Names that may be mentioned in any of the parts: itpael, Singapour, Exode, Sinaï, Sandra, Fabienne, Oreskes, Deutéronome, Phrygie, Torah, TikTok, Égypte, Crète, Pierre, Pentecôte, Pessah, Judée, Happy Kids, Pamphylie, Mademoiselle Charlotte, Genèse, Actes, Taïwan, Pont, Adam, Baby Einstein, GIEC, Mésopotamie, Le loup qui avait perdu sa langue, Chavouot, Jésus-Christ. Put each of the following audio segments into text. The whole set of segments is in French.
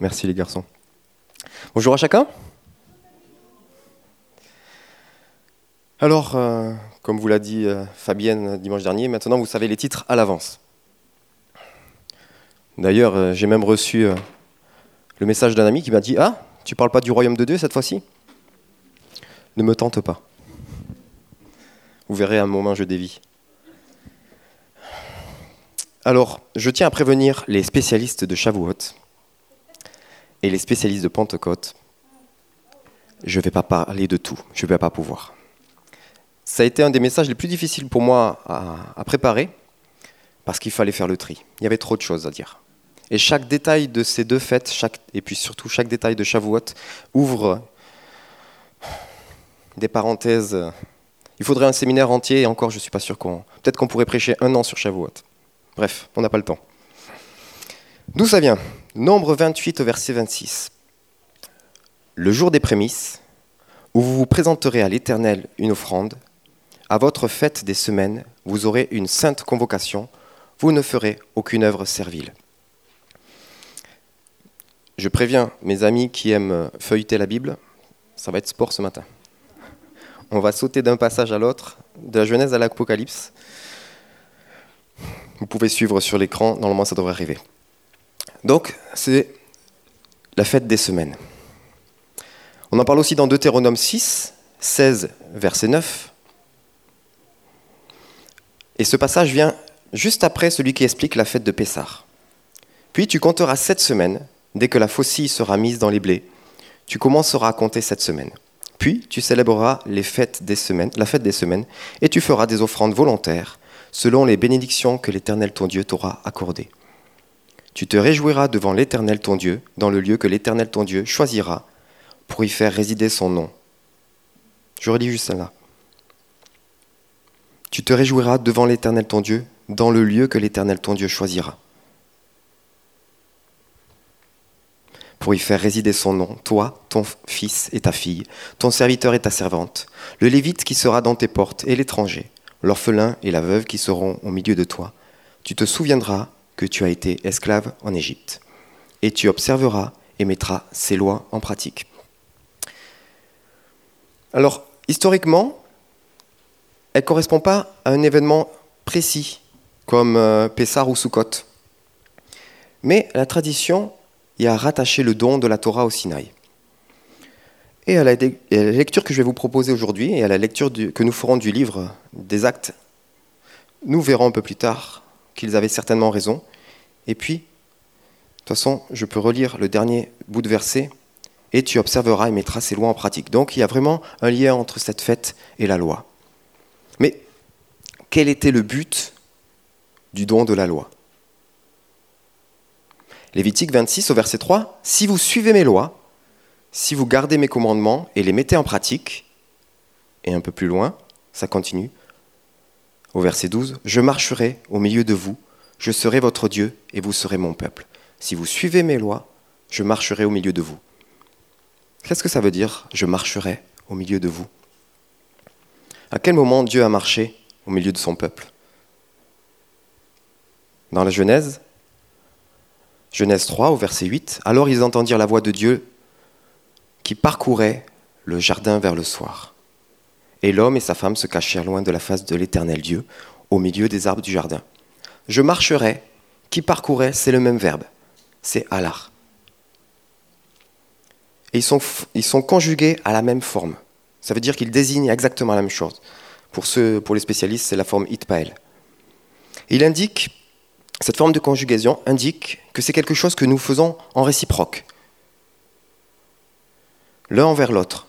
Merci les garçons. Bonjour à chacun. Alors, comme vous l'a dit Fabienne dimanche dernier, maintenant vous savez les titres à l'avance. D'ailleurs, j'ai même reçu le message d'un ami qui m'a dit « Ah, tu parles pas du royaume de Dieu cette fois-ci ? Ne me tente pas. » Vous verrez, à un moment, je dévie. Alors, je tiens à prévenir les spécialistes de Chavouot et les spécialistes de Pentecôte. Je ne vais pas parler de tout, je ne vais pas pouvoir. Ça a été un des messages les plus difficiles pour moi à préparer, parce qu'il fallait faire le tri. Il y avait trop de choses à dire. Et chaque détail de ces deux fêtes, et puis surtout chaque détail de Chavouot, ouvre des parenthèses. Il faudrait un séminaire entier, et encore, je ne suis pas sûr peut-être qu'on pourrait prêcher un an sur Chavouot. Bref, on n'a pas le temps. D'où ça vient ? Nombre 28 au verset 26. « Le jour des prémices, où vous vous présenterez à l'Éternel une offrande, à votre fête des semaines, vous aurez une sainte convocation, vous ne ferez aucune œuvre servile. » Je préviens mes amis qui aiment feuilleter la Bible, ça va être sport ce matin. On va sauter d'un passage à l'autre, de la Genèse à l'Apocalypse. Vous pouvez suivre sur l'écran, normalement ça devrait arriver. Donc, c'est la fête des semaines. On en parle aussi dans Deutéronome 6, 16, verset 9. Et ce passage vient juste après celui qui explique la fête de Pessah. « Puis tu compteras 7 semaines, dès que la faucille sera mise dans les blés. Tu commenceras à compter 7 semaines. Puis tu célébreras la fête des semaines, et tu feras des offrandes volontaires, selon les bénédictions que l'Éternel ton Dieu t'aura accordées. Tu te réjouiras devant l'Éternel ton Dieu, dans le lieu que l'Éternel ton Dieu choisira pour y faire résider son nom. » Je relis juste cela. « Tu te réjouiras devant l'Éternel ton Dieu, dans le lieu que l'Éternel ton Dieu choisira. Pour y faire résider son nom, toi, ton fils et ta fille, ton serviteur et ta servante, le Lévite qui sera dans tes portes et l'étranger, l'orphelin et la veuve qui seront au milieu de toi. Tu te souviendras que tu as été esclave en Égypte, et tu observeras et mettras ces lois en pratique. » Alors, historiquement, elle ne correspond pas à un événement précis, comme Pessah ou Soukhot. Mais la tradition y a rattaché le don de la Torah au Sinaï. Et à la lecture que je vais vous proposer aujourd'hui, et à la lecture que nous ferons du livre des Actes, nous verrons un peu plus tard qu'ils avaient certainement raison. Et puis, de toute façon, je peux relire le dernier bout de verset. « Et tu observeras et mettras ces lois en pratique. » Donc, il y a vraiment un lien entre cette fête et la loi. Mais quel était le but du don de la loi ? Lévitique 26 au verset 3. « Si vous suivez mes lois, si vous gardez mes commandements et les mettez en pratique, et un peu plus loin, ça continue, au verset 12, « Je marcherai au milieu de vous, je serai votre Dieu et vous serez mon peuple. Si vous suivez mes lois, je marcherai au milieu de vous. » Qu'est-ce que ça veut dire « je marcherai au milieu de vous » ? À quel moment Dieu a marché au milieu de son peuple ? Dans la Genèse, Genèse 3 au verset 8, « Alors ils entendirent la voix de Dieu qui parcourait le jardin vers le soir. Et l'homme et sa femme se cachèrent loin de la face de l'Éternel Dieu, au milieu des arbres du jardin. Je marcherai, qui parcourait, c'est le même verbe, c'est halar. Et ils sont conjugués à la même forme. Ça veut dire qu'ils désignent exactement la même chose. Pour les spécialistes, c'est la forme itpael. Cette forme de conjugaison indique que c'est quelque chose que nous faisons en réciproque, l'un envers l'autre,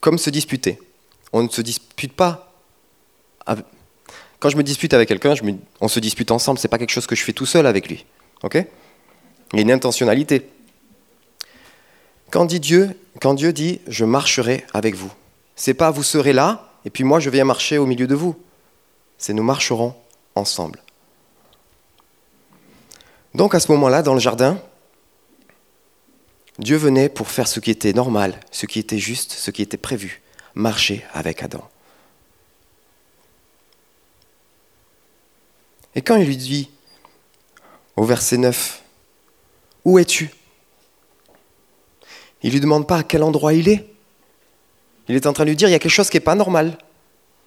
comme se disputer. On ne se dispute pas. Quand je me dispute avec quelqu'un, on se dispute ensemble, c'est pas quelque chose que je fais tout seul avec lui. Okay ? Il y a une intentionnalité. Quand Dieu dit « je marcherai avec vous », c'est pas « vous serez là » et puis moi je viens marcher au milieu de vous. C'est « nous marcherons ensemble ». Donc à ce moment-là, dans le jardin, Dieu venait pour faire ce qui était normal, ce qui était juste, ce qui était prévu, marcher avec Adam. Et quand il lui dit, au verset 9, « Où es-tu ? Il ne lui demande pas à quel endroit il est. Il est en train de lui dire, il y a quelque chose qui n'est pas normal.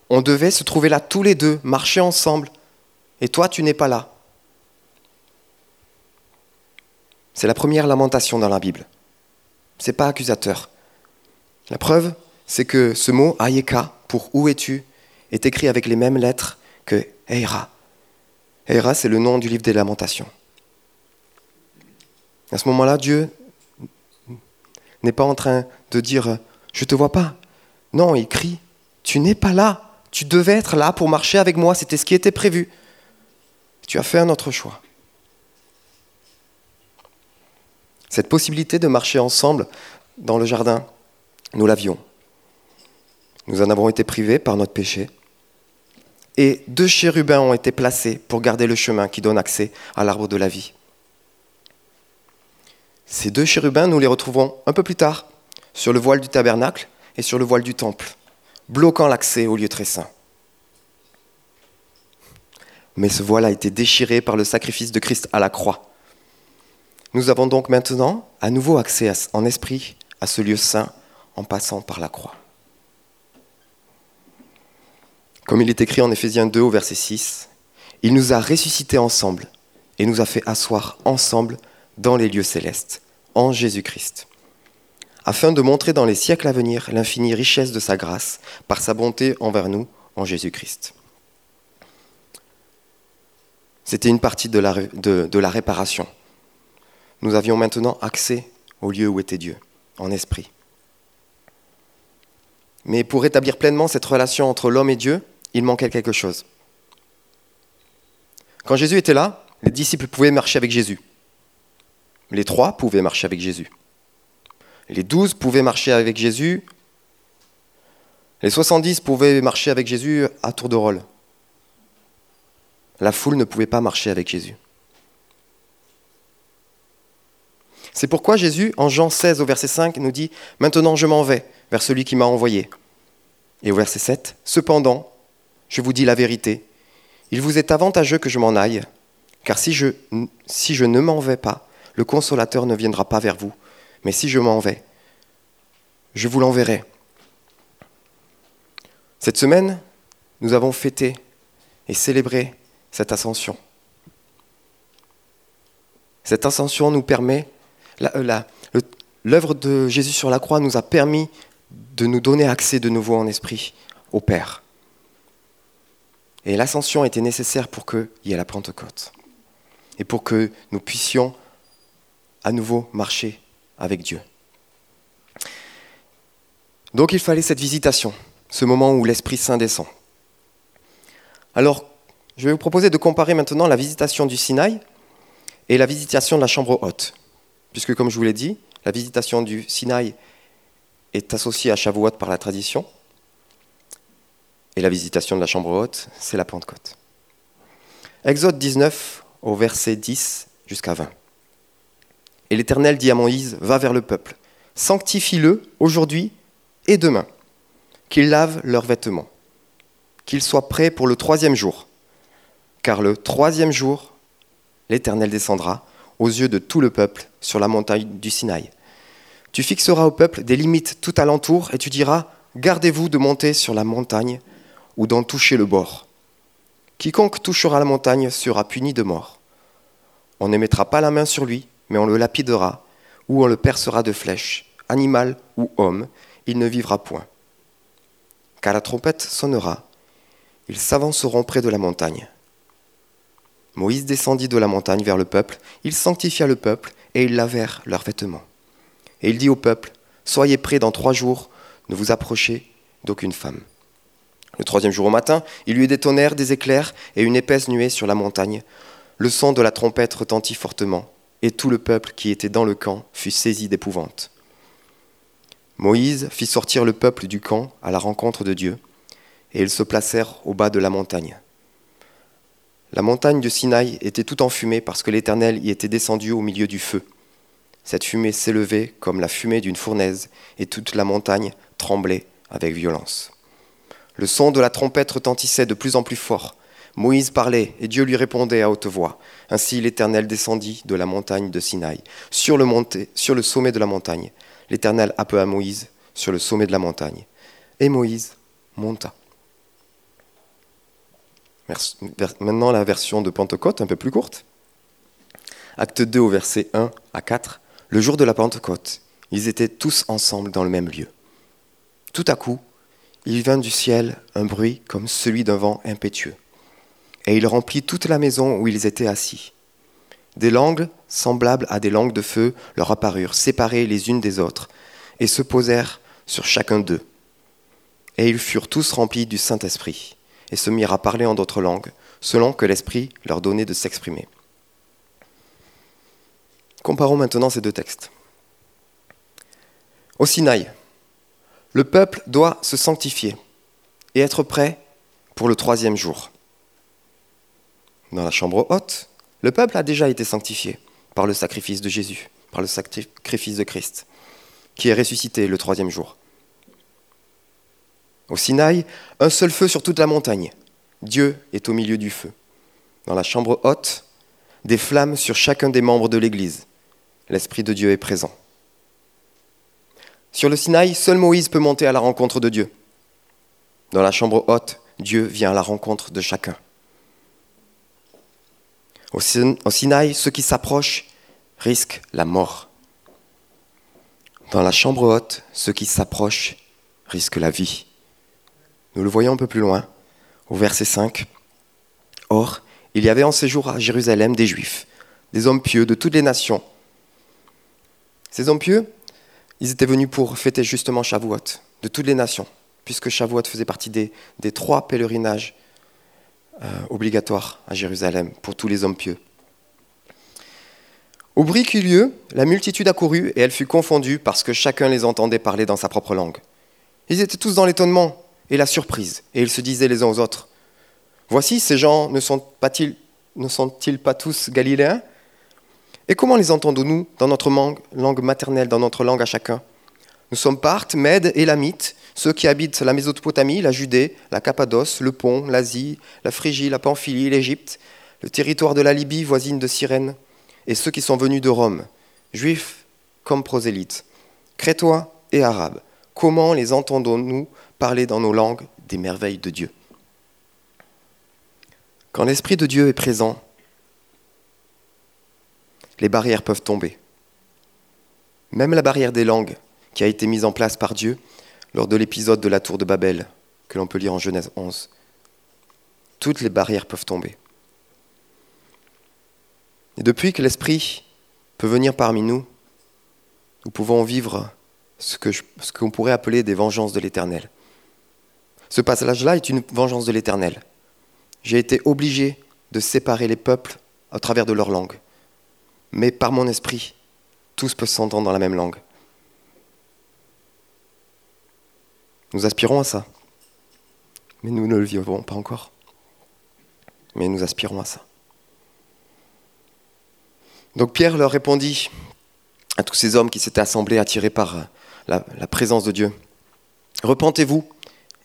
On devait se trouver là tous les deux, marcher ensemble. Et toi, tu n'es pas là. C'est la première lamentation dans la Bible. Ce n'est pas accusateur. La preuve, c'est que ce mot, Ayeka, pour « où es-tu », est écrit avec les mêmes lettres que « Eira ». « Eira », c'est le nom du livre des Lamentations. À ce moment-là, Dieu n'est pas en train de dire « je ne te vois pas ». Non, il crie « tu n'es pas là, tu devais être là pour marcher avec moi, c'était ce qui était prévu. Tu as fait un autre choix. » Cette possibilité de marcher ensemble dans le jardin, nous l'avions. Nous en avons été privés par notre péché. Et deux chérubins ont été placés pour garder le chemin qui donne accès à l'arbre de la vie. Ces deux chérubins, nous les retrouverons un peu plus tard, sur le voile du tabernacle et sur le voile du temple, bloquant l'accès au lieu très saint. Mais ce voile a été déchiré par le sacrifice de Christ à la croix. Nous avons donc maintenant à nouveau accès en esprit à ce lieu saint en passant par la croix. Comme il est écrit en Éphésiens 2 au verset 6, « Il nous a ressuscités ensemble et nous a fait asseoir ensemble dans les lieux célestes, en Jésus-Christ, afin de montrer dans les siècles à venir l'infinie richesse de sa grâce par sa bonté envers nous en Jésus-Christ. » C'était une partie de la réparation. Nous avions maintenant accès au lieu où était Dieu, en esprit. Mais pour établir pleinement cette relation entre l'homme et Dieu, il manquait quelque chose. Quand Jésus était là, les disciples pouvaient marcher avec Jésus. Les 3 pouvaient marcher avec Jésus. Les 12 pouvaient marcher avec Jésus. Les 70 pouvaient marcher avec Jésus à tour de rôle. La foule ne pouvait pas marcher avec Jésus. C'est pourquoi Jésus, en Jean 16 au verset 5, nous dit « Maintenant je m'en vais vers celui qui m'a envoyé. » Et au verset 7, « Cependant, je vous dis la vérité, il vous est avantageux que je m'en aille, car si je ne m'en vais pas, le consolateur ne viendra pas vers vous, mais si je m'en vais, je vous l'enverrai. » Cette semaine, nous avons fêté et célébré cette ascension. Cette ascension nous permet... L'œuvre de Jésus sur la croix nous a permis de nous donner accès de nouveau en esprit au Père. Et l'ascension était nécessaire pour qu'il y ait la Pentecôte et pour que nous puissions à nouveau marcher avec Dieu. Donc il fallait cette visitation, ce moment où l'Esprit Saint descend. Alors, je vais vous proposer de comparer maintenant la visitation du Sinaï et la visitation de la chambre haute. Puisque, comme je vous l'ai dit, la visitation du Sinaï est associée à Chavouot par la tradition, et la visitation de la chambre haute, c'est la Pentecôte. Exode 19, au verset 10 jusqu'à 20. « Et l'Éternel dit à Moïse, va vers le peuple, sanctifie-le aujourd'hui et demain, qu'ils lavent leurs vêtements, qu'ils soient prêts pour le 3e jour, car le 3e jour, l'Éternel descendra, aux yeux de tout le peuple, sur la montagne du Sinaï. Tu fixeras au peuple des limites tout alentour, et tu diras, gardez-vous de monter sur la montagne ou d'en toucher le bord. Quiconque touchera la montagne sera puni de mort. On ne mettra pas la main sur lui, mais on le lapidera, ou on le percera de flèches, animal ou homme, il ne vivra point. Car la trompette sonnera, ils s'avanceront près de la montagne. Moïse descendit de la montagne vers le peuple, il sanctifia le peuple et ils lavèrent leurs vêtements. Et il dit au peuple, « Soyez prêts dans 3 jours, ne vous approchez d'aucune femme. » Le 3e jour au matin, il y eut des tonnerres, des éclairs et une épaisse nuée sur la montagne. Le son de la trompette retentit fortement et tout le peuple qui était dans le camp fut saisi d'épouvante. Moïse fit sortir le peuple du camp à la rencontre de Dieu et ils se placèrent au bas de la montagne. La montagne de Sinaï était tout en fumée parce que l'Éternel y était descendu au milieu du feu. Cette fumée s'élevait comme la fumée d'une fournaise et toute la montagne tremblait avec violence. Le son de la trompette retentissait de plus en plus fort. Moïse parlait et Dieu lui répondait à haute voix. Ainsi l'Éternel descendit de la montagne de Sinaï, sur le sommet de la montagne. l'Éternel appela Moïse sur le sommet de la montagne. Et Moïse monta. Maintenant, la version de Pentecôte, un peu plus courte. Actes 2 au verset 1 à 4. Le jour de la Pentecôte, ils étaient tous ensemble dans le même lieu. Tout à coup, il vint du ciel un bruit comme celui d'un vent impétueux, et il remplit toute la maison où ils étaient assis. Des langues, semblables à des langues de feu, leur apparurent, séparées les unes des autres, et se posèrent sur chacun d'eux. Et ils furent tous remplis du Saint-Esprit, et se mirent à parler en d'autres langues, selon que l'Esprit leur donnait de s'exprimer. Comparons maintenant ces deux textes. Au Sinaï, le peuple doit se sanctifier et être prêt pour le troisième jour. Dans la chambre haute, le peuple a déjà été sanctifié par le sacrifice de Jésus, par le sacrifice de Christ, qui est ressuscité le troisième jour. Au Sinaï, un seul feu sur toute la montagne. Dieu est au milieu du feu. Dans la chambre haute, des flammes sur chacun des membres de l'Église. L'Esprit de Dieu est présent. Sur le Sinaï, seul Moïse peut monter à la rencontre de Dieu. Dans la chambre haute, Dieu vient à la rencontre de chacun. Au Sinaï, ceux qui s'approchent risquent la mort. Dans la chambre haute, ceux qui s'approchent risquent la vie. Nous le voyons un peu plus loin, au verset 5. « Or, il y avait en séjour à Jérusalem des Juifs, des hommes pieux de toutes les nations. » Ces hommes pieux, ils étaient venus pour fêter justement Chavouot, de toutes les nations, puisque Chavouot faisait partie des trois pèlerinages obligatoires à Jérusalem pour tous les hommes pieux. Au bruit qui eut lieu, la multitude accourut et elle fut confondue parce que chacun les entendait parler dans sa propre langue. Ils étaient tous dans l'étonnement et la surprise, et ils se disaient les uns aux autres : Voici, ces gens ne sont-ils pas tous Galiléens ? Et comment les entendons-nous dans notre langue maternelle, dans notre langue à chacun ? Nous sommes Parthes, Mèdes, Élamites, ceux qui habitent la Mésopotamie, la Judée, la Cappadoce, le Pont, l'Asie, la Phrygie, la Pamphylie, l'Égypte, le territoire de la Libye voisine de Cyrène, et ceux qui sont venus de Rome, juifs comme prosélytes, crétois et arabes. Comment les entendons-nous parler dans nos langues des merveilles de Dieu ? Quand l'Esprit de Dieu est présent, les barrières peuvent tomber. Même la barrière des langues qui a été mise en place par Dieu lors de l'épisode de la tour de Babel que l'on peut lire en Genèse 11. Toutes les barrières peuvent tomber. Et depuis que l'Esprit peut venir parmi nous, nous pouvons vivre ce qu'on pourrait appeler des vengeances de l'Éternel. Ce passage-là est une vengeance de l'Éternel. J'ai été obligé de séparer les peuples au travers de leur langue. Mais par mon esprit, tous peuvent s'entendre dans la même langue. Nous aspirons à ça, mais nous ne le vivrons pas encore. Mais nous aspirons à ça. Donc Pierre leur répondit à tous ces hommes qui s'étaient assemblés, attirés par la présence de Dieu. Repentez-vous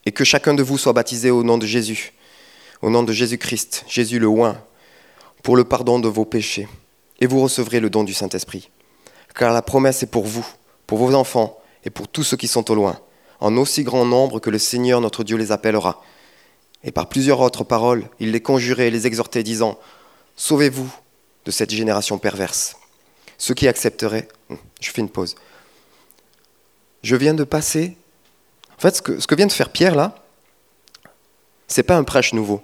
et que chacun de vous soit baptisé au nom de Jésus, au nom de Jésus-Christ, Jésus le Oint, pour le pardon de vos péchés. Et vous recevrez le don du Saint-Esprit. Car la promesse est pour vous, pour vos enfants et pour tous ceux qui sont au loin, en aussi grand nombre que le Seigneur notre Dieu les appellera. Et par plusieurs autres paroles, il les conjurait et les exhortait, disant : Sauvez-vous de cette génération perverse. Ceux qui accepteraient. Je fais une pause. Je viens de passer. En fait, ce que vient de faire Pierre là, c'est pas un prêche nouveau.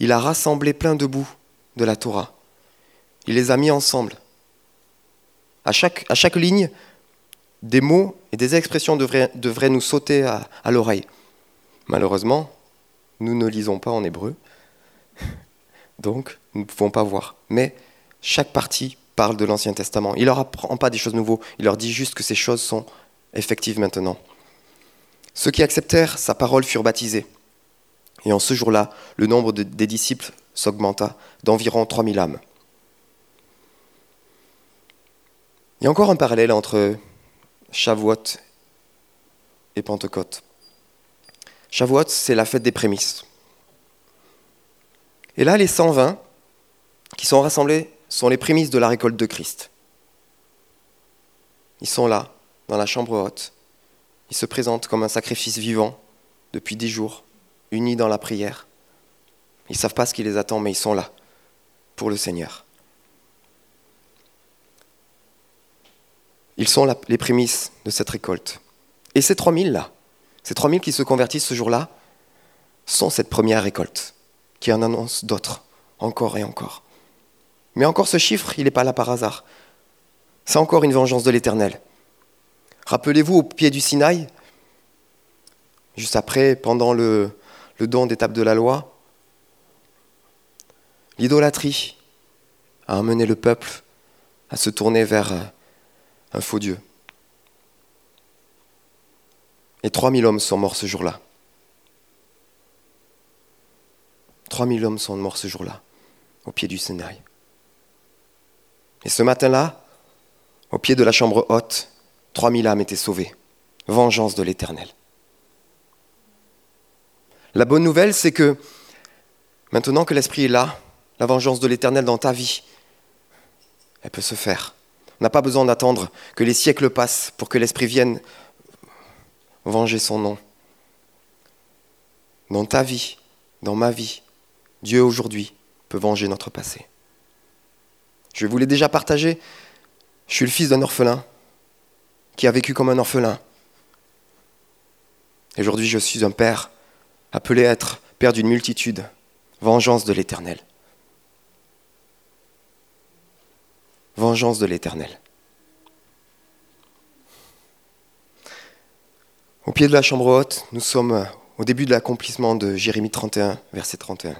Il a rassemblé plein de bouts de la Torah. Il les a mis ensemble. À chaque ligne, des mots et des expressions devraient nous sauter à l'oreille. Malheureusement, nous ne lisons pas en hébreu, donc nous ne pouvons pas voir. Mais chaque partie parle de l'Ancien Testament. Il ne leur apprend pas des choses nouvelles, il leur dit juste que ces choses sont effectives maintenant. Ceux qui acceptèrent sa parole furent baptisés. Et en ce jour-là, le nombre des disciples s'augmenta d'environ 3000 âmes. Il y a encore un parallèle entre Chavouot et Pentecôte. Chavouot, c'est la fête des prémices. Et là, les 120 qui sont rassemblés sont les prémices de la récolte de Christ. Ils sont là, dans la chambre haute. Ils se présentent comme un sacrifice vivant depuis 10 jours, unis dans la prière. Ils ne savent pas ce qui les attend, mais ils sont là pour le Seigneur. Ils sont les prémices de cette récolte. Et ces 3000-là, ces 3000 qui se convertissent ce jour-là, sont cette première récolte, qui en annonce d'autres, encore et encore. Mais encore ce chiffre, il n'est pas là par hasard. C'est encore une vengeance de l'Éternel. Rappelez-vous, au pied du Sinaï, juste après, pendant le don des tables de la loi, l'idolâtrie a amené le peuple à se tourner vers un faux Dieu. Et 3000 hommes sont morts ce jour-là. 3000 hommes sont morts ce jour-là, au pied du Sinaï. Et ce matin-là, au pied de la chambre haute, 3000 âmes étaient sauvées. Vengeance de l'Éternel. La bonne nouvelle, c'est que maintenant que l'Esprit est là, la vengeance de l'Éternel dans ta vie, elle peut se faire. On n'a pas besoin d'attendre que les siècles passent pour que l'Esprit vienne venger son nom. Dans ta vie, dans ma vie, Dieu aujourd'hui peut venger notre passé. Je vous l'ai déjà partagé, je suis le fils d'un orphelin qui a vécu comme un orphelin. Et aujourd'hui, je suis un père appelé à être père d'une multitude, vengeance de l'Éternel. Vengeance de l'Éternel. Au pied de la chambre haute, nous sommes au début de l'accomplissement de Jérémie 31, verset 31.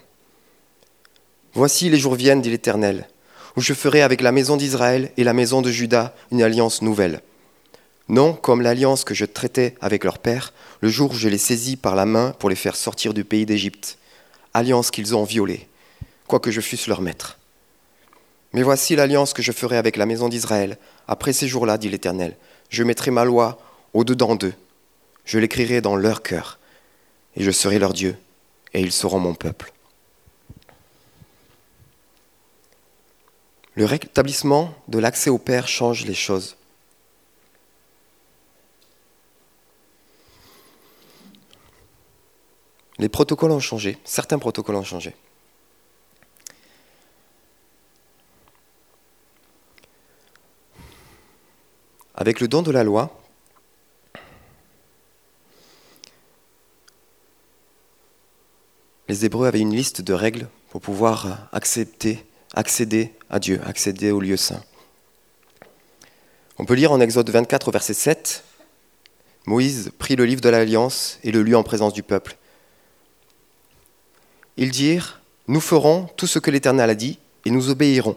« Voici les jours viennent, dit l'Éternel, où je ferai avec la maison d'Israël et la maison de Juda une alliance nouvelle. Non comme l'alliance que je traitais avec leur père, le jour où je les saisis par la main pour les faire sortir du pays d'Égypte, alliance qu'ils ont violée, quoique je fusse leur maître. Mais voici l'alliance que je ferai avec la maison d'Israël. Après ces jours-là, dit l'Éternel, je mettrai ma loi au-dedans d'eux. Je l'écrirai dans leur cœur, et je serai leur Dieu, et ils seront mon peuple. » Le rétablissement de l'accès au Père change les choses. Les protocoles ont changé, certains protocoles ont changé. Avec le don de la loi, les Hébreux avaient une liste de règles pour pouvoir accéder à Dieu, accéder au lieu saint. On peut lire en Exode 24, verset 7, « Moïse prit le livre de l'Alliance et le lut en présence du peuple. Ils dirent, « Nous ferons tout ce que l'Éternel a dit et nous obéirons. »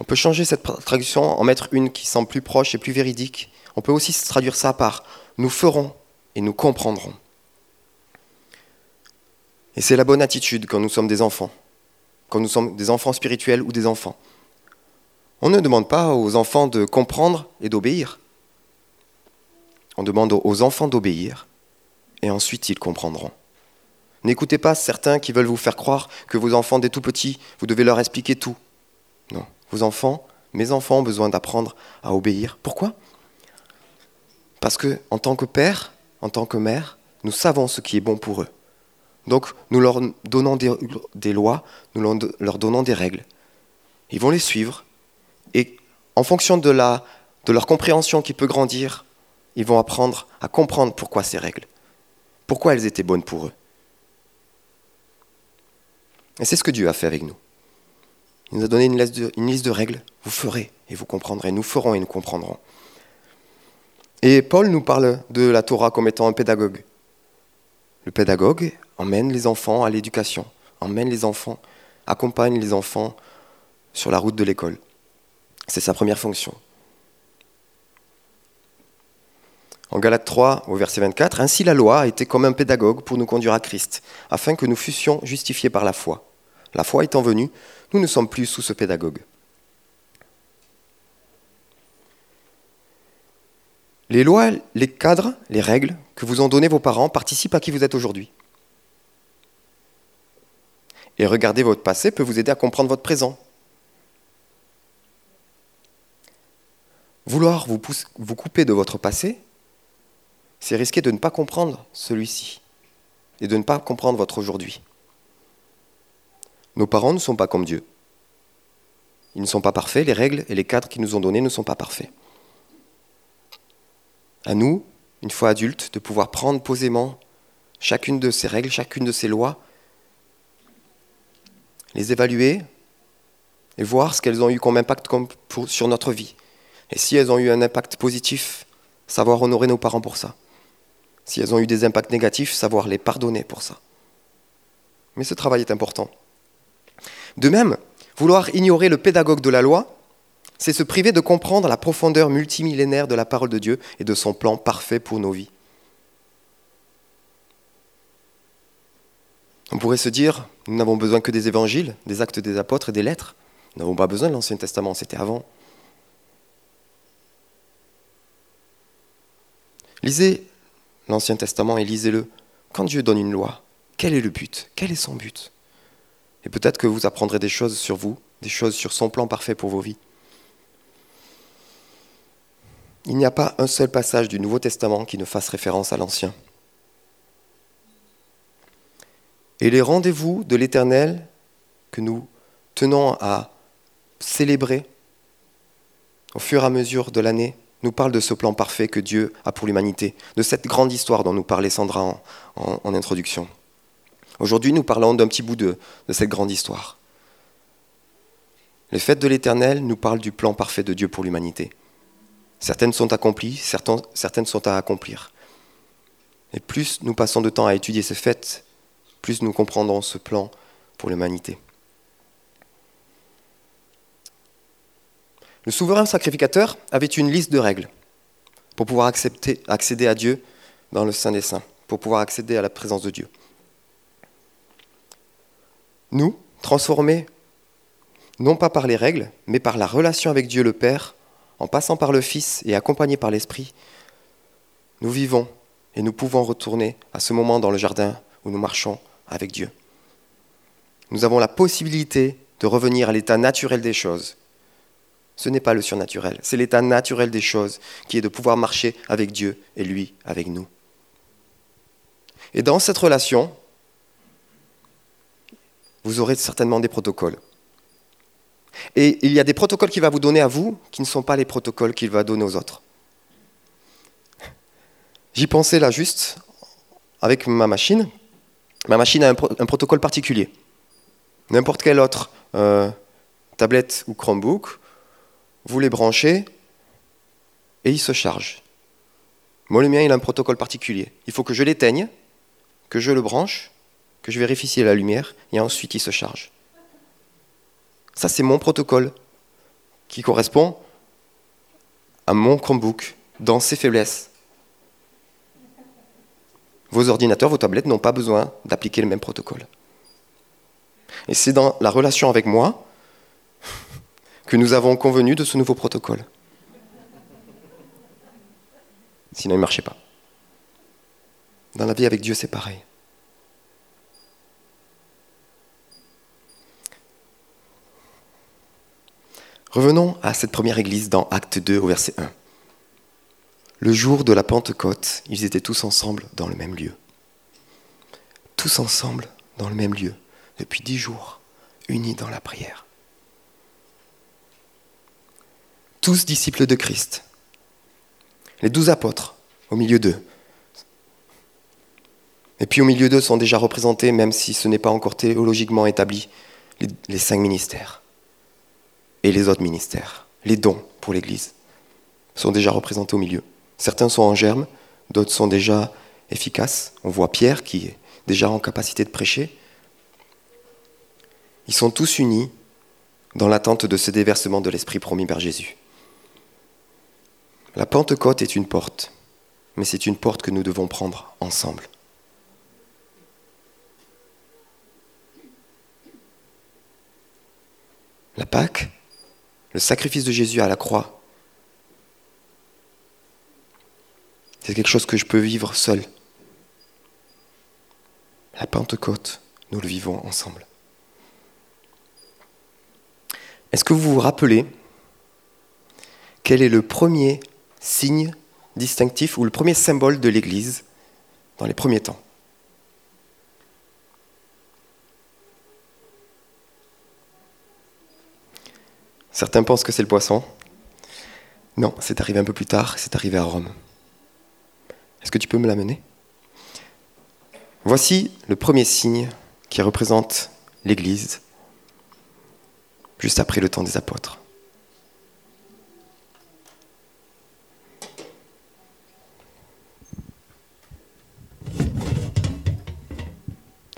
On peut changer cette traduction, en mettre une qui semble plus proche et plus véridique. On peut aussi traduire ça par « nous ferons et nous comprendrons ». Et c'est la bonne attitude quand nous sommes des enfants, quand nous sommes des enfants spirituels ou des enfants. On ne demande pas aux enfants de comprendre et d'obéir. On demande aux enfants d'obéir et ensuite ils comprendront. N'écoutez pas certains qui veulent vous faire croire que vos enfants dès tout petits, vous devez leur expliquer tout. Non. Vos enfants, mes enfants ont besoin d'apprendre à obéir. Pourquoi ? Parce que, en tant que père, en tant que mère, nous savons ce qui est bon pour eux. Donc, nous leur donnons des lois, nous leur donnons des règles. Ils vont les suivre. Et en fonction de leur compréhension qui peut grandir, ils vont apprendre à comprendre pourquoi ces règles, pourquoi elles étaient bonnes pour eux. Et c'est ce que Dieu a fait avec nous. Il nous a donné une liste de règles. Vous ferez et vous comprendrez. Nous ferons et nous comprendrons. Et Paul nous parle de la Torah comme étant un pédagogue. Le pédagogue emmène les enfants à l'éducation, accompagne les enfants sur la route de l'école. C'est sa première fonction. En Galates 3, au verset 24, « Ainsi la loi a été comme un pédagogue pour nous conduire à Christ, afin que nous fussions justifiés par la foi. La foi étant venue, nous ne sommes plus sous ce pédagogue. » Les lois, les cadres, les règles que vous ont donné vos parents participent à qui vous êtes aujourd'hui. Et regarder votre passé peut vous aider à comprendre votre présent. Vouloir vous couper de votre passé, c'est risquer de ne pas comprendre celui-ci et de ne pas comprendre votre aujourd'hui. Nos parents ne sont pas comme Dieu. Ils ne sont pas parfaits, les règles et les cadres qu'ils nous ont donnés ne sont pas parfaits. À nous, une fois adultes, de pouvoir prendre posément chacune de ces règles, chacune de ces lois, les évaluer et voir ce qu'elles ont eu comme impact sur notre vie. Et si elles ont eu un impact positif, savoir honorer nos parents pour ça. Si elles ont eu des impacts négatifs, savoir les pardonner pour ça. Mais ce travail est important. De même, vouloir ignorer le pédagogue de la loi, c'est se priver de comprendre la profondeur multimillénaire de la parole de Dieu et de son plan parfait pour nos vies. On pourrait se dire, nous n'avons besoin que des évangiles, des actes des apôtres et des lettres. Nous n'avons pas besoin de l'Ancien Testament, c'était avant. Lisez l'Ancien Testament et lisez-le. Quand Dieu donne une loi, quel est le but ? Quel est son but ? Et peut-être que vous apprendrez des choses sur vous, des choses sur son plan parfait pour vos vies. Il n'y a pas un seul passage du Nouveau Testament qui ne fasse référence à l'Ancien. Et les rendez-vous de l'Éternel que nous tenons à célébrer au fur et à mesure de l'année nous parlent de ce plan parfait que Dieu a pour l'humanité, de cette grande histoire dont nous parlait Sandra en introduction. Aujourd'hui, nous parlons d'un petit bout de cette grande histoire. Les fêtes de l'Éternel nous parlent du plan parfait de Dieu pour l'humanité. Certaines sont accomplies, certaines sont à accomplir. Et plus nous passons de temps à étudier ces fêtes, plus nous comprendrons ce plan pour l'humanité. Le souverain sacrificateur avait une liste de règles pour pouvoir accéder à Dieu dans le Saint des Saints, pour pouvoir accéder à la présence de Dieu. Nous, transformés, non pas par les règles, mais par la relation avec Dieu le Père, en passant par le Fils et accompagnés par l'Esprit, nous vivons et nous pouvons retourner à ce moment dans le jardin où nous marchons avec Dieu. Nous avons la possibilité de revenir à l'état naturel des choses. Ce n'est pas le surnaturel, c'est l'état naturel des choses qui est de pouvoir marcher avec Dieu et lui avec nous. Et dans cette relation, vous aurez certainement des protocoles. Et il y a des protocoles qu'il va vous donner à vous qui ne sont pas les protocoles qu'il va donner aux autres. J'y pensais là juste avec ma machine. Ma machine a un protocole particulier. N'importe quelle autre tablette ou Chromebook, vous les branchez et il se charge. Moi, le mien, il a un protocole particulier. Il faut que je l'éteigne, que je le branche, que je vérifie s'il y a la lumière et ensuite il se charge. Ça, c'est mon protocole qui correspond à mon Chromebook, dans ses faiblesses. Vos ordinateurs, vos tablettes n'ont pas besoin d'appliquer le même protocole. Et c'est dans la relation avec moi que nous avons convenu de ce nouveau protocole. Sinon, il ne marchait pas. Dans la vie avec Dieu, c'est pareil. Revenons à cette première église dans Actes 2 au verset 1. Le jour de la Pentecôte, ils étaient tous ensemble dans le même lieu. Tous ensemble dans le même lieu, depuis 10 jours, unis dans la prière. Tous disciples de Christ. Les 12 apôtres au milieu d'eux. Et puis au milieu d'eux sont déjà représentés, même si ce n'est pas encore théologiquement établi, les 5 ministères. Et les autres ministères, les dons pour l'Église, sont déjà représentés au milieu. Certains sont en germe, d'autres sont déjà efficaces. On voit Pierre qui est déjà en capacité de prêcher. Ils sont tous unis dans l'attente de ce déversement de l'Esprit promis par Jésus. La Pentecôte est une porte, mais c'est une porte que nous devons prendre ensemble. La Pâque, le sacrifice de Jésus à la croix, c'est quelque chose que je peux vivre seul. La Pentecôte, nous le vivons ensemble. Est-ce que vous vous rappelez quel est le premier signe distinctif ou le premier symbole de l'Église dans les premiers temps? Certains pensent que c'est le poisson. Non, c'est arrivé un peu plus tard, c'est arrivé à Rome. Est-ce que tu peux me l'amener? Voici le premier signe qui représente l'Église, juste après le temps des apôtres.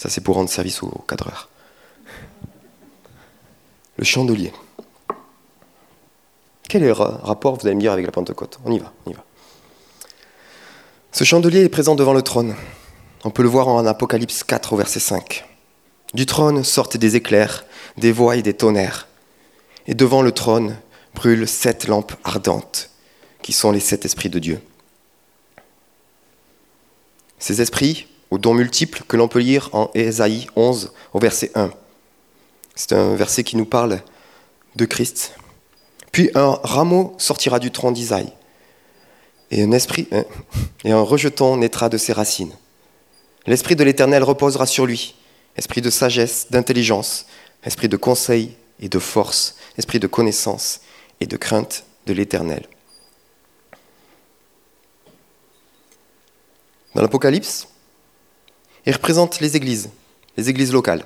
Ça, c'est pour rendre service au cadreur. Le chandelier. Quel est le rapport, vous allez me dire, avec la Pentecôte? On y va. Ce chandelier est présent devant le trône. On peut le voir en Apocalypse 4, au verset 5. Du trône sortent des éclairs, des voix et des tonnerres. Et devant le trône brûlent 7 lampes ardentes, qui sont les 7 esprits de Dieu. Ces esprits, aux dons multiples, que l'on peut lire en Ésaïe 11, au verset 1. C'est un verset qui nous parle de Christ. Puis un rameau sortira du tronc d'Isaïe, et un rejeton naîtra de ses racines. L'esprit de l'Éternel reposera sur lui, esprit de sagesse, d'intelligence, esprit de conseil et de force, esprit de connaissance et de crainte de l'Éternel. Dans l'Apocalypse, il représente les églises locales,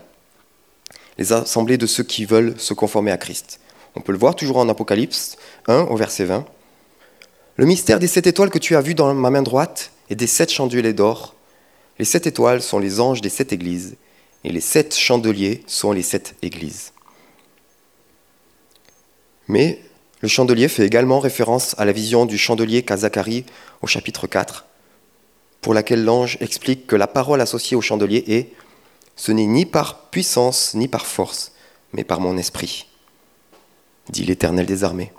les assemblées de ceux qui veulent se conformer à Christ. On peut le voir toujours en Apocalypse 1, au verset 20. « Le mystère des 7 étoiles que tu as vu dans ma main droite et des 7 chandeliers d'or. Les 7 étoiles sont les anges des 7 églises et les 7 chandeliers sont les 7 églises. » Mais le chandelier fait également référence à la vision du chandelier qu'a Zacharie au chapitre 4, pour laquelle l'ange explique que la parole associée au chandelier est « Ce n'est ni par puissance ni par force, mais par mon esprit. » dit l'Éternel des armées.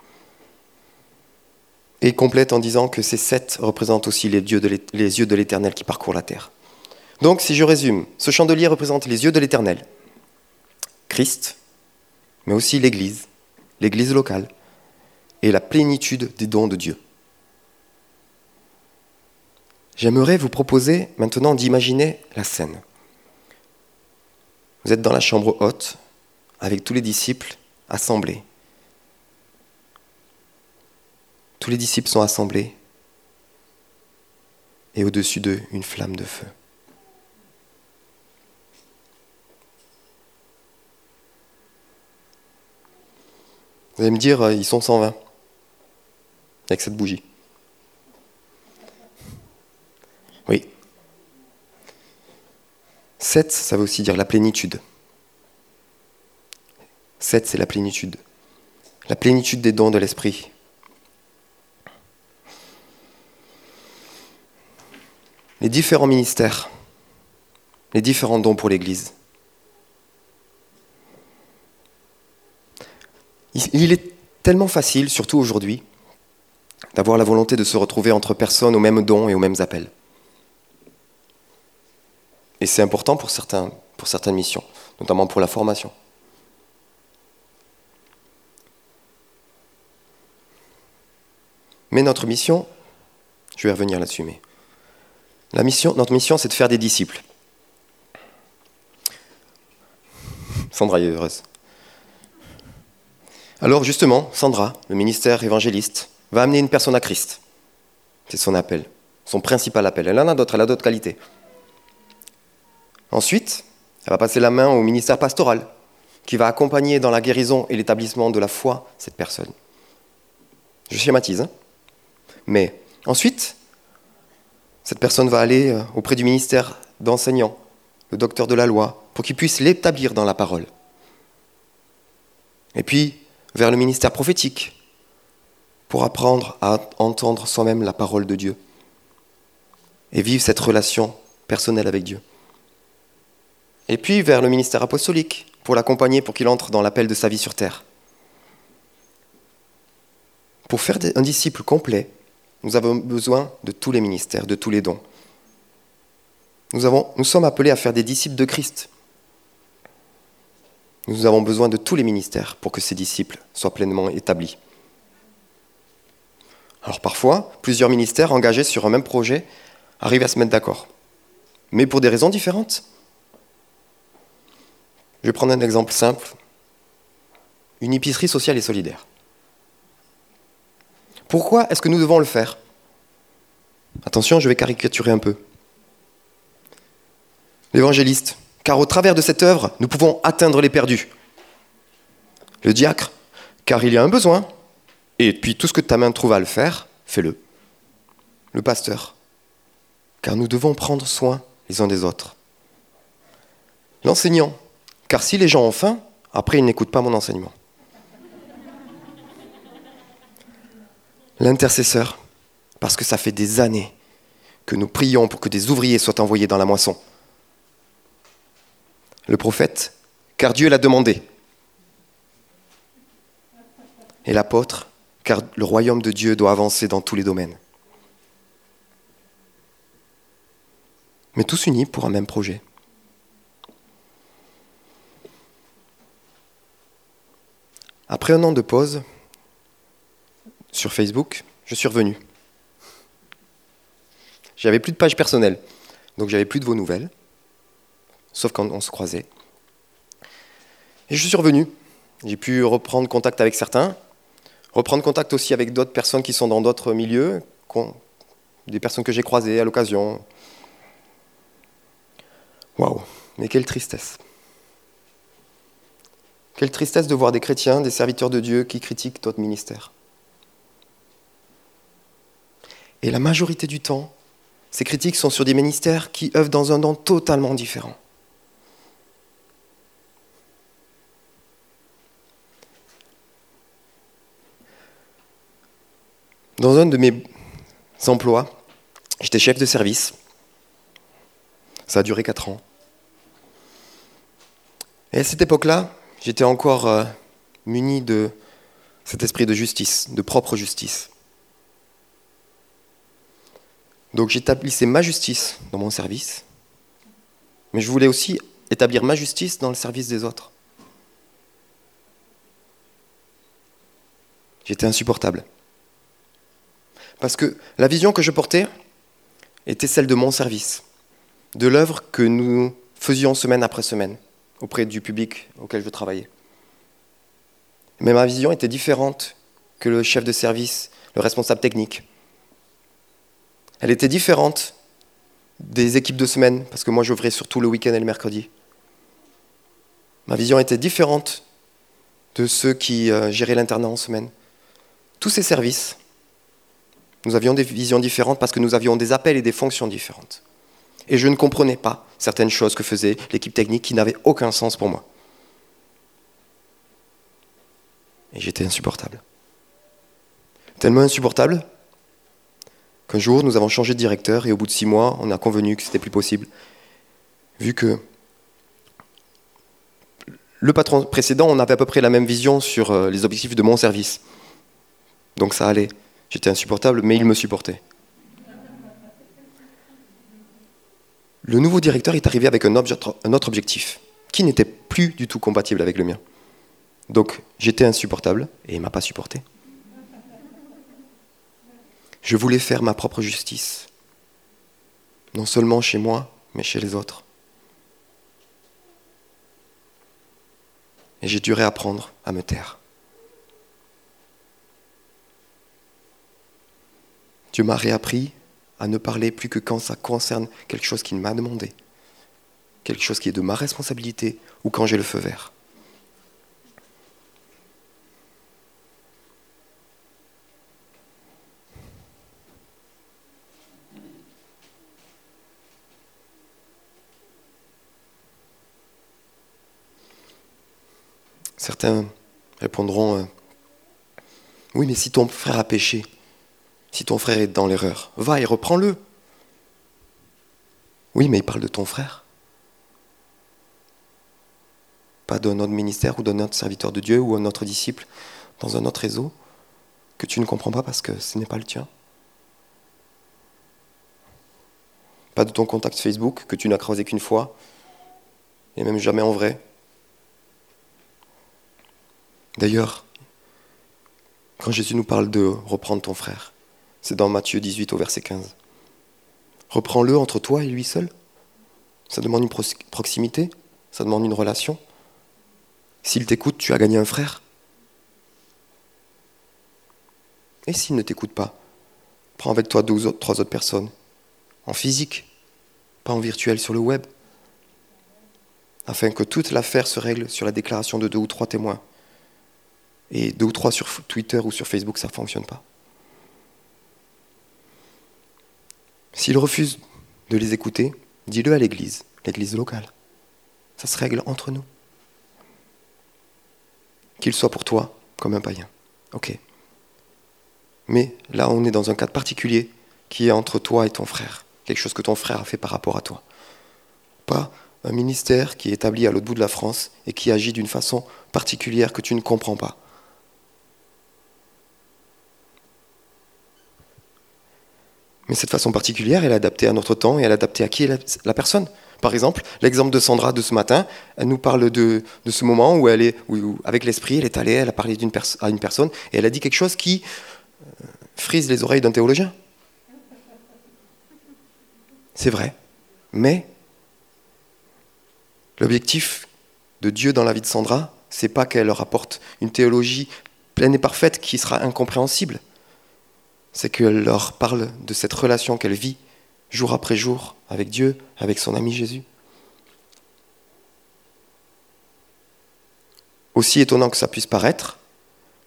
Et il complète en disant que ces 7 représentent aussi les yeux de l'Éternel qui parcourent la terre. Donc, si je résume, ce chandelier représente les yeux de l'Éternel, Christ, mais aussi l'Église locale, et la plénitude des dons de Dieu. J'aimerais vous proposer maintenant d'imaginer la scène. Vous êtes dans la chambre haute, avec tous les disciples assemblés. Tous les disciples sont assemblés et au-dessus d'eux, une flamme de feu. Vous allez me dire, ils sont 120 avec cette bougie. Oui. 7, ça veut aussi dire la plénitude. 7, c'est la plénitude. La plénitude des dons de l'esprit. Les différents ministères, les différents dons pour l'Église. Il est tellement facile, surtout aujourd'hui, d'avoir la volonté de se retrouver entre personnes aux mêmes dons et aux mêmes appels. Et c'est important pour certaines missions, notamment pour la formation. Mais notre mission, je vais revenir là-dessus, mais... Notre mission, c'est de faire des disciples. Sandra est heureuse. Alors justement, Sandra, le ministère évangéliste, va amener une personne à Christ. C'est son appel, son principal appel. Elle en a d'autres, elle a d'autres qualités. Ensuite, elle va passer la main au ministère pastoral, qui va accompagner dans la guérison et l'établissement de la foi cette personne. Je schématise, hein. Mais ensuite... cette personne va aller auprès du ministère d'enseignants, le docteur de la loi, pour qu'il puisse l'établir dans la parole. Et puis, vers le ministère prophétique, pour apprendre à entendre soi-même la parole de Dieu et vivre cette relation personnelle avec Dieu. Et puis, vers le ministère apostolique, pour l'accompagner, pour qu'il entre dans l'appel de sa vie sur terre. Pour faire un disciple complet, nous avons besoin de tous les ministères, de tous les dons. Nous sommes appelés à faire des disciples de Christ. Nous avons besoin de tous les ministères pour que ces disciples soient pleinement établis. Alors parfois, plusieurs ministères engagés sur un même projet arrivent à se mettre d'accord, mais pour des raisons différentes. Je vais prendre un exemple simple. Une épicerie sociale et solidaire. Pourquoi est-ce que nous devons le faire ? Attention, je vais caricaturer un peu. L'évangéliste. Car au travers de cette œuvre, nous pouvons atteindre les perdus. Le diacre. Car il y a un besoin. Et puis tout ce que ta main trouve à le faire, fais-le. Le pasteur. Car nous devons prendre soin les uns des autres. L'enseignant. Car si les gens ont faim, après ils n'écoutent pas mon enseignement. L'intercesseur. Parce que ça fait des années que nous prions pour que des ouvriers soient envoyés dans la moisson. Le prophète, car Dieu l'a demandé. Et l'apôtre, car le royaume de Dieu doit avancer dans tous les domaines. Mais tous unis pour un même projet. Après un an de pause, sur Facebook, je suis revenu. J'avais plus de page personnelle, donc j'avais plus de vos nouvelles, sauf quand on se croisait. Et je suis revenu. J'ai pu reprendre contact avec certains, reprendre contact aussi avec d'autres personnes qui sont dans d'autres milieux, des personnes que j'ai croisées à l'occasion. Waouh, mais quelle tristesse. Quelle tristesse de voir des chrétiens, des serviteurs de Dieu qui critiquent d'autres ministères. Et la majorité du temps, ces critiques sont sur des ministères qui œuvrent dans un domaine totalement différent. Dans un de mes emplois, j'étais chef de service. Ça a duré 4 ans. Et à cette époque-là, j'étais encore muni de cet esprit de justice, de propre justice. Donc j'établissais ma justice dans mon service, mais je voulais aussi établir ma justice dans le service des autres. J'étais insupportable. Parce que la vision que je portais était celle de mon service, de l'œuvre que nous faisions semaine après semaine auprès du public auquel je travaillais. Mais ma vision était différente que le chef de service, le responsable technique. Elle était différente des équipes de semaine, parce que moi j'ouvrais surtout le week-end et le mercredi. Ma vision était différente de ceux qui géraient l'internat en semaine. Tous ces services, nous avions des visions différentes parce que nous avions des appels et des fonctions différentes. Et je ne comprenais pas certaines choses que faisait l'équipe technique qui n'avaient aucun sens pour moi. Et j'étais insupportable. Tellement insupportable qu'un jour, nous avons changé de directeur et au bout de 6 mois, on a convenu que c'était plus possible. Vu que le patron précédent, on avait à peu près la même vision sur les objectifs de mon service. Donc ça allait. J'étais insupportable, mais il me supportait. Le nouveau directeur est arrivé avec un autre objectif, qui n'était plus du tout compatible avec le mien. Donc j'étais insupportable et il ne m'a pas supporté. Je voulais faire ma propre justice, non seulement chez moi, mais chez les autres. Et j'ai dû réapprendre à me taire. Dieu m'a réappris à ne parler plus que quand ça concerne quelque chose qu'il m'a demandé, quelque chose qui est de ma responsabilité ou quand j'ai le feu vert. Certains répondront « Oui, mais si ton frère a péché, si ton frère est dans l'erreur, va et reprends-le. » Oui, mais il parle de ton frère. Pas d'un autre ministère ou d'un autre serviteur de Dieu ou un autre disciple dans un autre réseau que tu ne comprends pas parce que ce n'est pas le tien. Pas de ton contact Facebook que tu n'as croisé qu'une fois et même jamais en vrai. D'ailleurs, quand Jésus nous parle de reprendre ton frère, C'est dans Matthieu 18 au verset 15. Reprends-le entre toi et lui seul. Ça demande une proximité, ça demande une relation. S'il t'écoute, tu as gagné un frère. Et s'il ne t'écoute pas, prends avec toi 3 autres personnes, en physique, pas en virtuel sur le web, afin que toute l'affaire se règle sur la déclaration de 2 ou 3 témoins. Et 2 ou 3 sur Twitter ou sur Facebook, ça ne fonctionne pas. S'il refuse de les écouter, dis-le à l'église locale. Ça se règle entre nous. Qu'il soit pour toi comme un païen. Ok. Mais là, on est dans un cadre particulier qui est entre toi et ton frère. Quelque chose que ton frère a fait par rapport à toi. Pas un ministère qui est établi à l'autre bout de la France et qui agit d'une façon particulière que tu ne comprends pas. Mais cette façon particulière, elle est adaptée à notre temps et elle est adaptée à qui est la personne. Par exemple, l'exemple de Sandra de ce matin, elle nous parle de ce moment où elle est, où avec l'esprit, elle est allée, elle a parlé à une personne et elle a dit quelque chose qui frise les oreilles d'un théologien. C'est vrai, mais l'objectif de Dieu dans la vie de Sandra, c'est pas qu'elle leur apporte une théologie pleine et parfaite qui sera incompréhensible. C'est qu'elle leur parle de cette relation qu'elle vit jour après jour avec Dieu, avec son ami Jésus. Aussi étonnant que ça puisse paraître,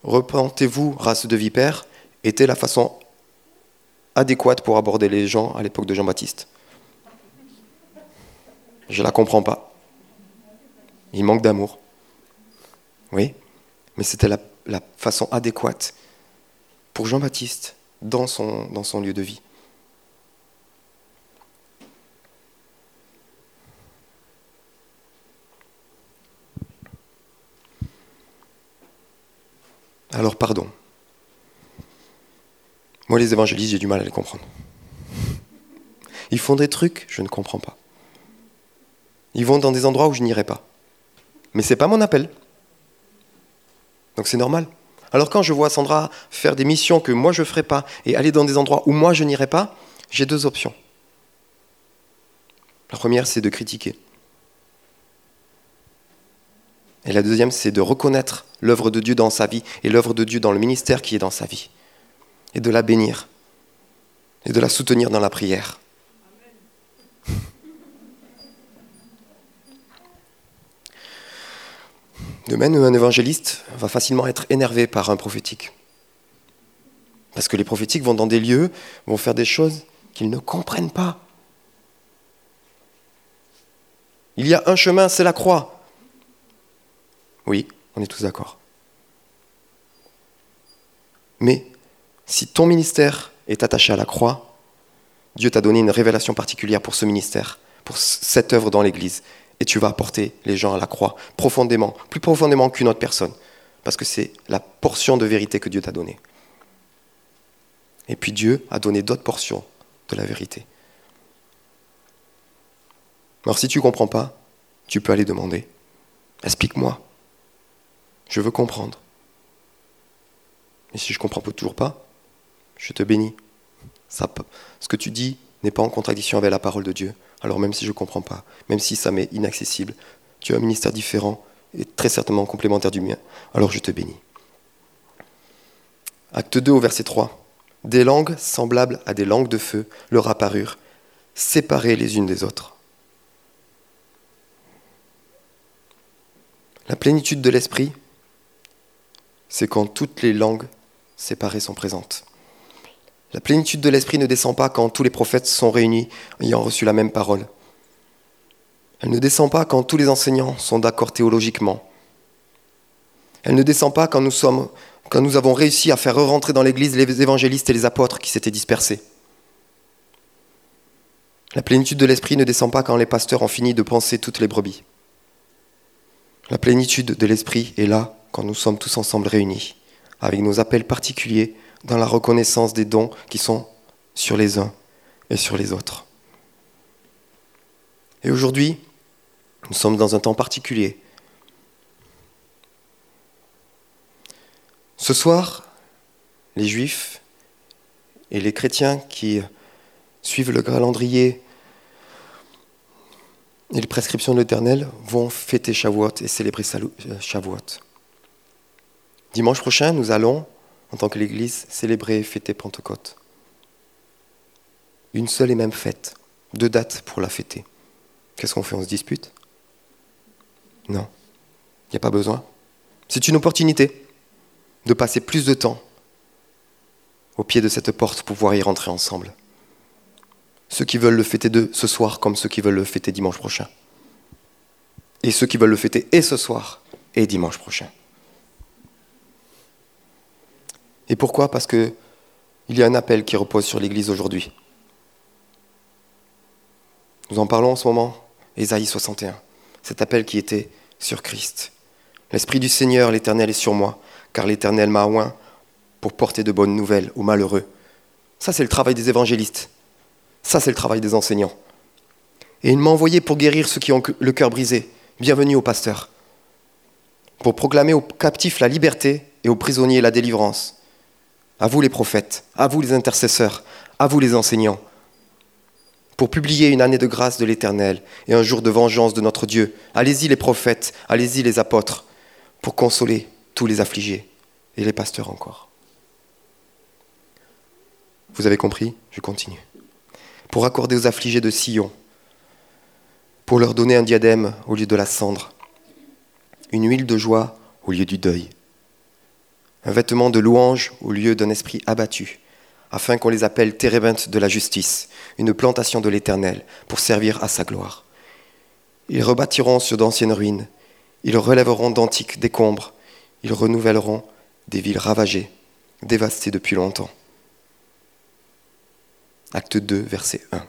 repentez-vous, race de vipères, était la façon adéquate pour aborder les gens à l'époque de Jean-Baptiste. Je la comprends pas. Il manque d'amour. Oui, mais c'était la façon adéquate pour Jean-Baptiste dans son lieu de vie. Alors pardon. Moi, les évangélistes, j'ai du mal à les comprendre. Ils font des trucs, je ne comprends pas. Ils vont dans des endroits où je n'irai pas. Mais ce n'est pas mon appel. Donc c'est normal. Alors quand je vois Sandra faire des missions que moi je ne ferai pas et aller dans des endroits où moi je n'irai pas, j'ai 2 options. La première, c'est de critiquer. Et la deuxième, c'est de reconnaître l'œuvre de Dieu dans sa vie et l'œuvre de Dieu dans le ministère qui est dans sa vie. Et de la bénir. Et de la soutenir dans la prière. Amen. De même, un évangéliste va facilement être énervé par un prophétique. Parce que les prophétiques vont dans des lieux, vont faire des choses qu'ils ne comprennent pas. Il y a un chemin, c'est la croix. Oui, on est tous d'accord. Mais si ton ministère est attaché à la croix, Dieu t'a donné une révélation particulière pour ce ministère, pour cette œuvre dans l'Église. Et tu vas apporter les gens à la croix profondément, plus profondément qu'une autre personne. Parce que c'est la portion de vérité que Dieu t'a donnée. Et puis Dieu a donné d'autres portions de la vérité. Alors si tu ne comprends pas, tu peux aller demander. Explique-moi. Je veux comprendre. Et si je ne comprends toujours pas, je te bénis. Ce que tu dis n'est pas en contradiction avec la parole de Dieu. Alors même si je ne comprends pas, même si ça m'est inaccessible, tu as un ministère différent et très certainement complémentaire du mien. Alors je te bénis. Acte 2 au verset 3. Des langues semblables à des langues de feu leur apparurent, séparées les unes des autres. La plénitude de l'esprit, c'est quand toutes les langues séparées sont présentes. La plénitude de l'esprit ne descend pas quand tous les prophètes sont réunis ayant reçu la même parole. Elle ne descend pas quand tous les enseignants sont d'accord théologiquement. Elle ne descend pas quand nous avons réussi à faire rentrer dans l'Église les évangélistes et les apôtres qui s'étaient dispersés. La plénitude de l'esprit ne descend pas quand les pasteurs ont fini de panser toutes les brebis. La plénitude de l'esprit est là quand nous sommes tous ensemble réunis, avec nos appels particuliers, dans la reconnaissance des dons qui sont sur les uns et sur les autres. Et aujourd'hui, nous sommes dans un temps particulier. Ce soir, les Juifs Et les chrétiens qui suivent le calendrier et les prescriptions de l'Éternel vont fêter Chavouot et célébrer Chavouot. Dimanche prochain, nous allons, en tant que l'Église, célébrer et fêter Pentecôte. Une seule et même fête, 2 dates pour la fêter. Qu'est-ce qu'on fait? On se dispute? Non, il n'y a pas besoin. C'est une opportunité de passer plus de temps au pied de cette porte pour pouvoir y rentrer ensemble. Ceux qui veulent le fêter ce soir comme ceux qui veulent le fêter dimanche prochain. Et ceux qui veulent le fêter et ce soir et dimanche prochain. Et pourquoi? Parce qu'il y a un appel qui repose sur l'Église aujourd'hui. Nous en parlons en ce moment, Ésaïe 61, cet appel qui était sur Christ. « L'Esprit du Seigneur, l'Éternel, est sur moi, car l'Éternel m'a oint pour porter de bonnes nouvelles aux malheureux. » Ça, c'est le travail des évangélistes. Ça, c'est le travail des enseignants. « Et il m'a envoyé pour guérir ceux qui ont le cœur brisé. Bienvenue aux pasteurs. Pour proclamer aux captifs la liberté et aux prisonniers la délivrance. À vous les prophètes, à vous les intercesseurs, à vous les enseignants. » pour publier une année de grâce de l'Éternel et un jour de vengeance de notre Dieu. Allez-y les prophètes, allez-y les apôtres, pour consoler tous les affligés, et les pasteurs encore. Vous avez compris? Je continue. Pour accorder aux affligés de Sion, pour leur donner un diadème au lieu de la cendre, une huile de joie au lieu du deuil, un vêtement de louange au lieu d'un esprit abattu, afin qu'on les appelle térébinthes de la justice, une plantation de l'Éternel, pour servir à sa gloire. Ils rebâtiront sur d'anciennes ruines, ils relèveront d'antiques décombres, ils renouvelleront des villes ravagées, dévastées depuis longtemps. Acte 2, verset 1.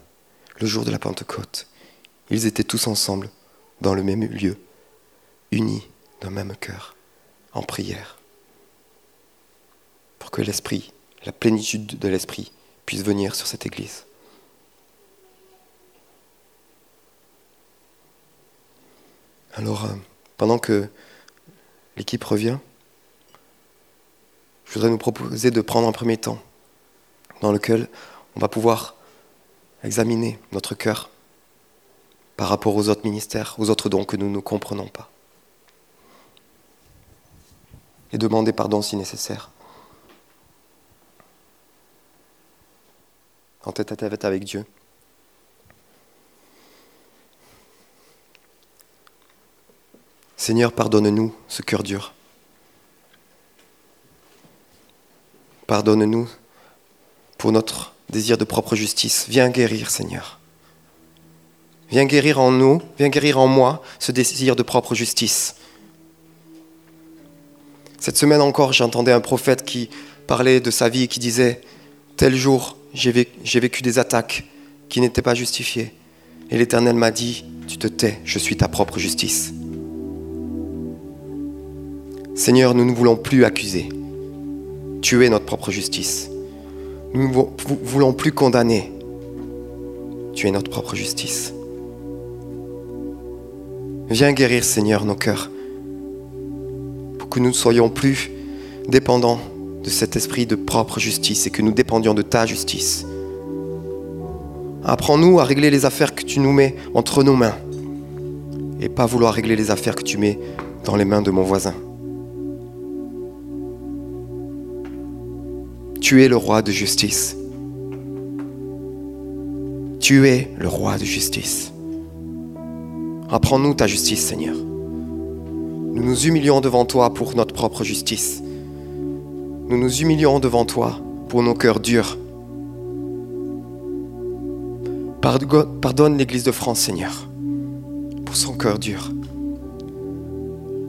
Le jour de la Pentecôte, ils étaient tous ensemble, dans le même lieu, unis d'un même cœur, en prière, pour que l'Esprit, la plénitude de l'Esprit puisse venir sur cette Église. Alors, pendant que l'équipe revient, je voudrais nous proposer de prendre un premier temps dans lequel on va pouvoir examiner notre cœur par rapport aux autres ministères, aux autres dons que nous ne comprenons pas. Et demander pardon si nécessaire. En tête-à-tête avec Dieu. Seigneur, pardonne-nous ce cœur dur. Pardonne-nous pour notre désir de propre justice. Viens guérir, Seigneur. Viens guérir en nous, viens guérir en moi ce désir de propre justice. Cette semaine encore, j'entendais un prophète qui parlait de sa vie et qui disait « Tel jour, j'ai vécu des attaques qui n'étaient pas justifiées. Et l'Éternel m'a dit, tu te tais, je suis ta propre justice. » Seigneur, nous ne voulons plus accuser. Tu es notre propre justice. Nous ne voulons plus condamner. Tu es notre propre justice. Viens guérir, Seigneur, nos cœurs, pour que nous ne soyons plus dépendants de cet esprit de propre justice et que nous dépendions de ta justice. Apprends-nous à régler les affaires que tu nous mets entre nos mains et pas vouloir régler les affaires que tu mets dans les mains de mon voisin. Tu es le roi de justice. Tu es le roi de justice. Apprends-nous ta justice, Seigneur. Nous nous humilions devant toi pour notre propre justice. Nous nous humilions devant toi pour nos cœurs durs. Pardonne l'Église de France, Seigneur, pour son cœur dur.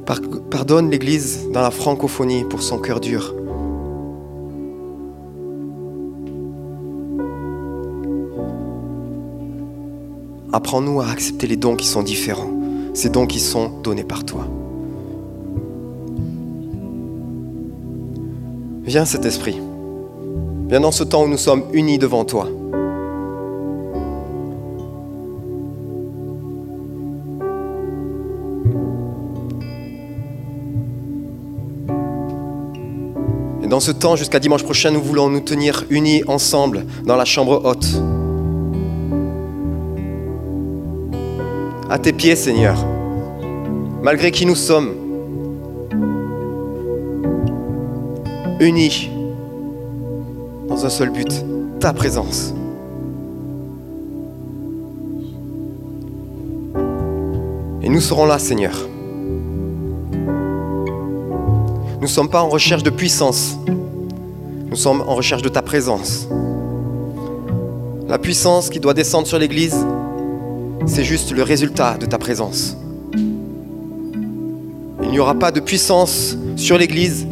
Pardonne l'Église dans la francophonie pour son cœur dur. Apprends-nous à accepter les dons qui sont différents, ces dons qui sont donnés par toi. Viens cet esprit, viens dans ce temps où nous sommes unis devant toi. Et dans Dans ce temps, jusqu'à dimanche prochain, nous voulons nous tenir unis ensemble dans la chambre haute. À tes pieds, Seigneur, malgré qui nous sommes, unis dans un seul but, ta présence. Et nous serons là, Seigneur. Nous ne sommes pas en recherche de puissance, nous sommes en recherche de ta présence. La puissance qui doit descendre sur l'Église, c'est juste le résultat de ta présence. Il n'y aura pas de puissance sur l'Église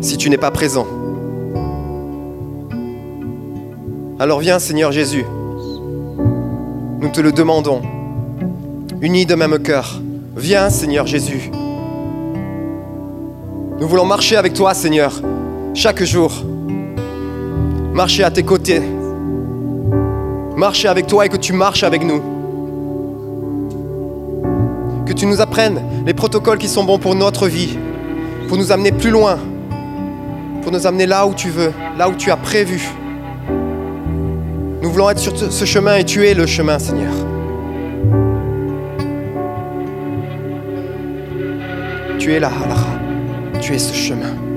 si tu n'es pas présent. Alors viens, Seigneur Jésus, nous te le demandons, unis de même cœur. Viens, Seigneur Jésus. Nous voulons marcher avec toi, Seigneur, chaque jour. Marcher à tes côtés. Marcher avec toi et que tu marches avec nous. Que tu nous apprennes les protocoles qui sont bons pour notre vie, pour nous amener plus loin, pour nous amener là où tu veux, là où tu as prévu. Nous voulons être sur ce chemin et tu es le chemin, Seigneur. Tu es là, Allah. Tu es ce chemin.